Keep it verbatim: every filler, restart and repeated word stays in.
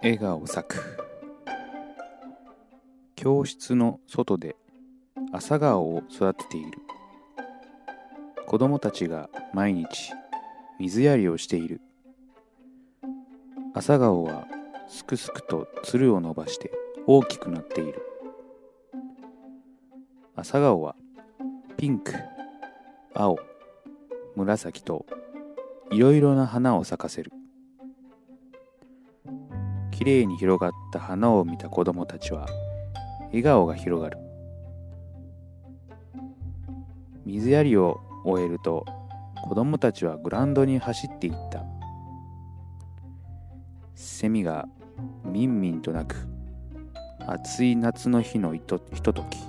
絵画を咲く。教室の外で朝顔を育てている。子供たちが毎日水やりをしている。朝顔はすくすくとつるを伸ばして大きくなっている。朝顔はピンク、青、紫といろいろな花を咲かせる。きれいに広がった花を見た子どもたちは笑顔が広がる。水やりを終えると子どもたちはグラウンドに走っていった。セミがみんみんと鳴く暑い夏の日のひととき。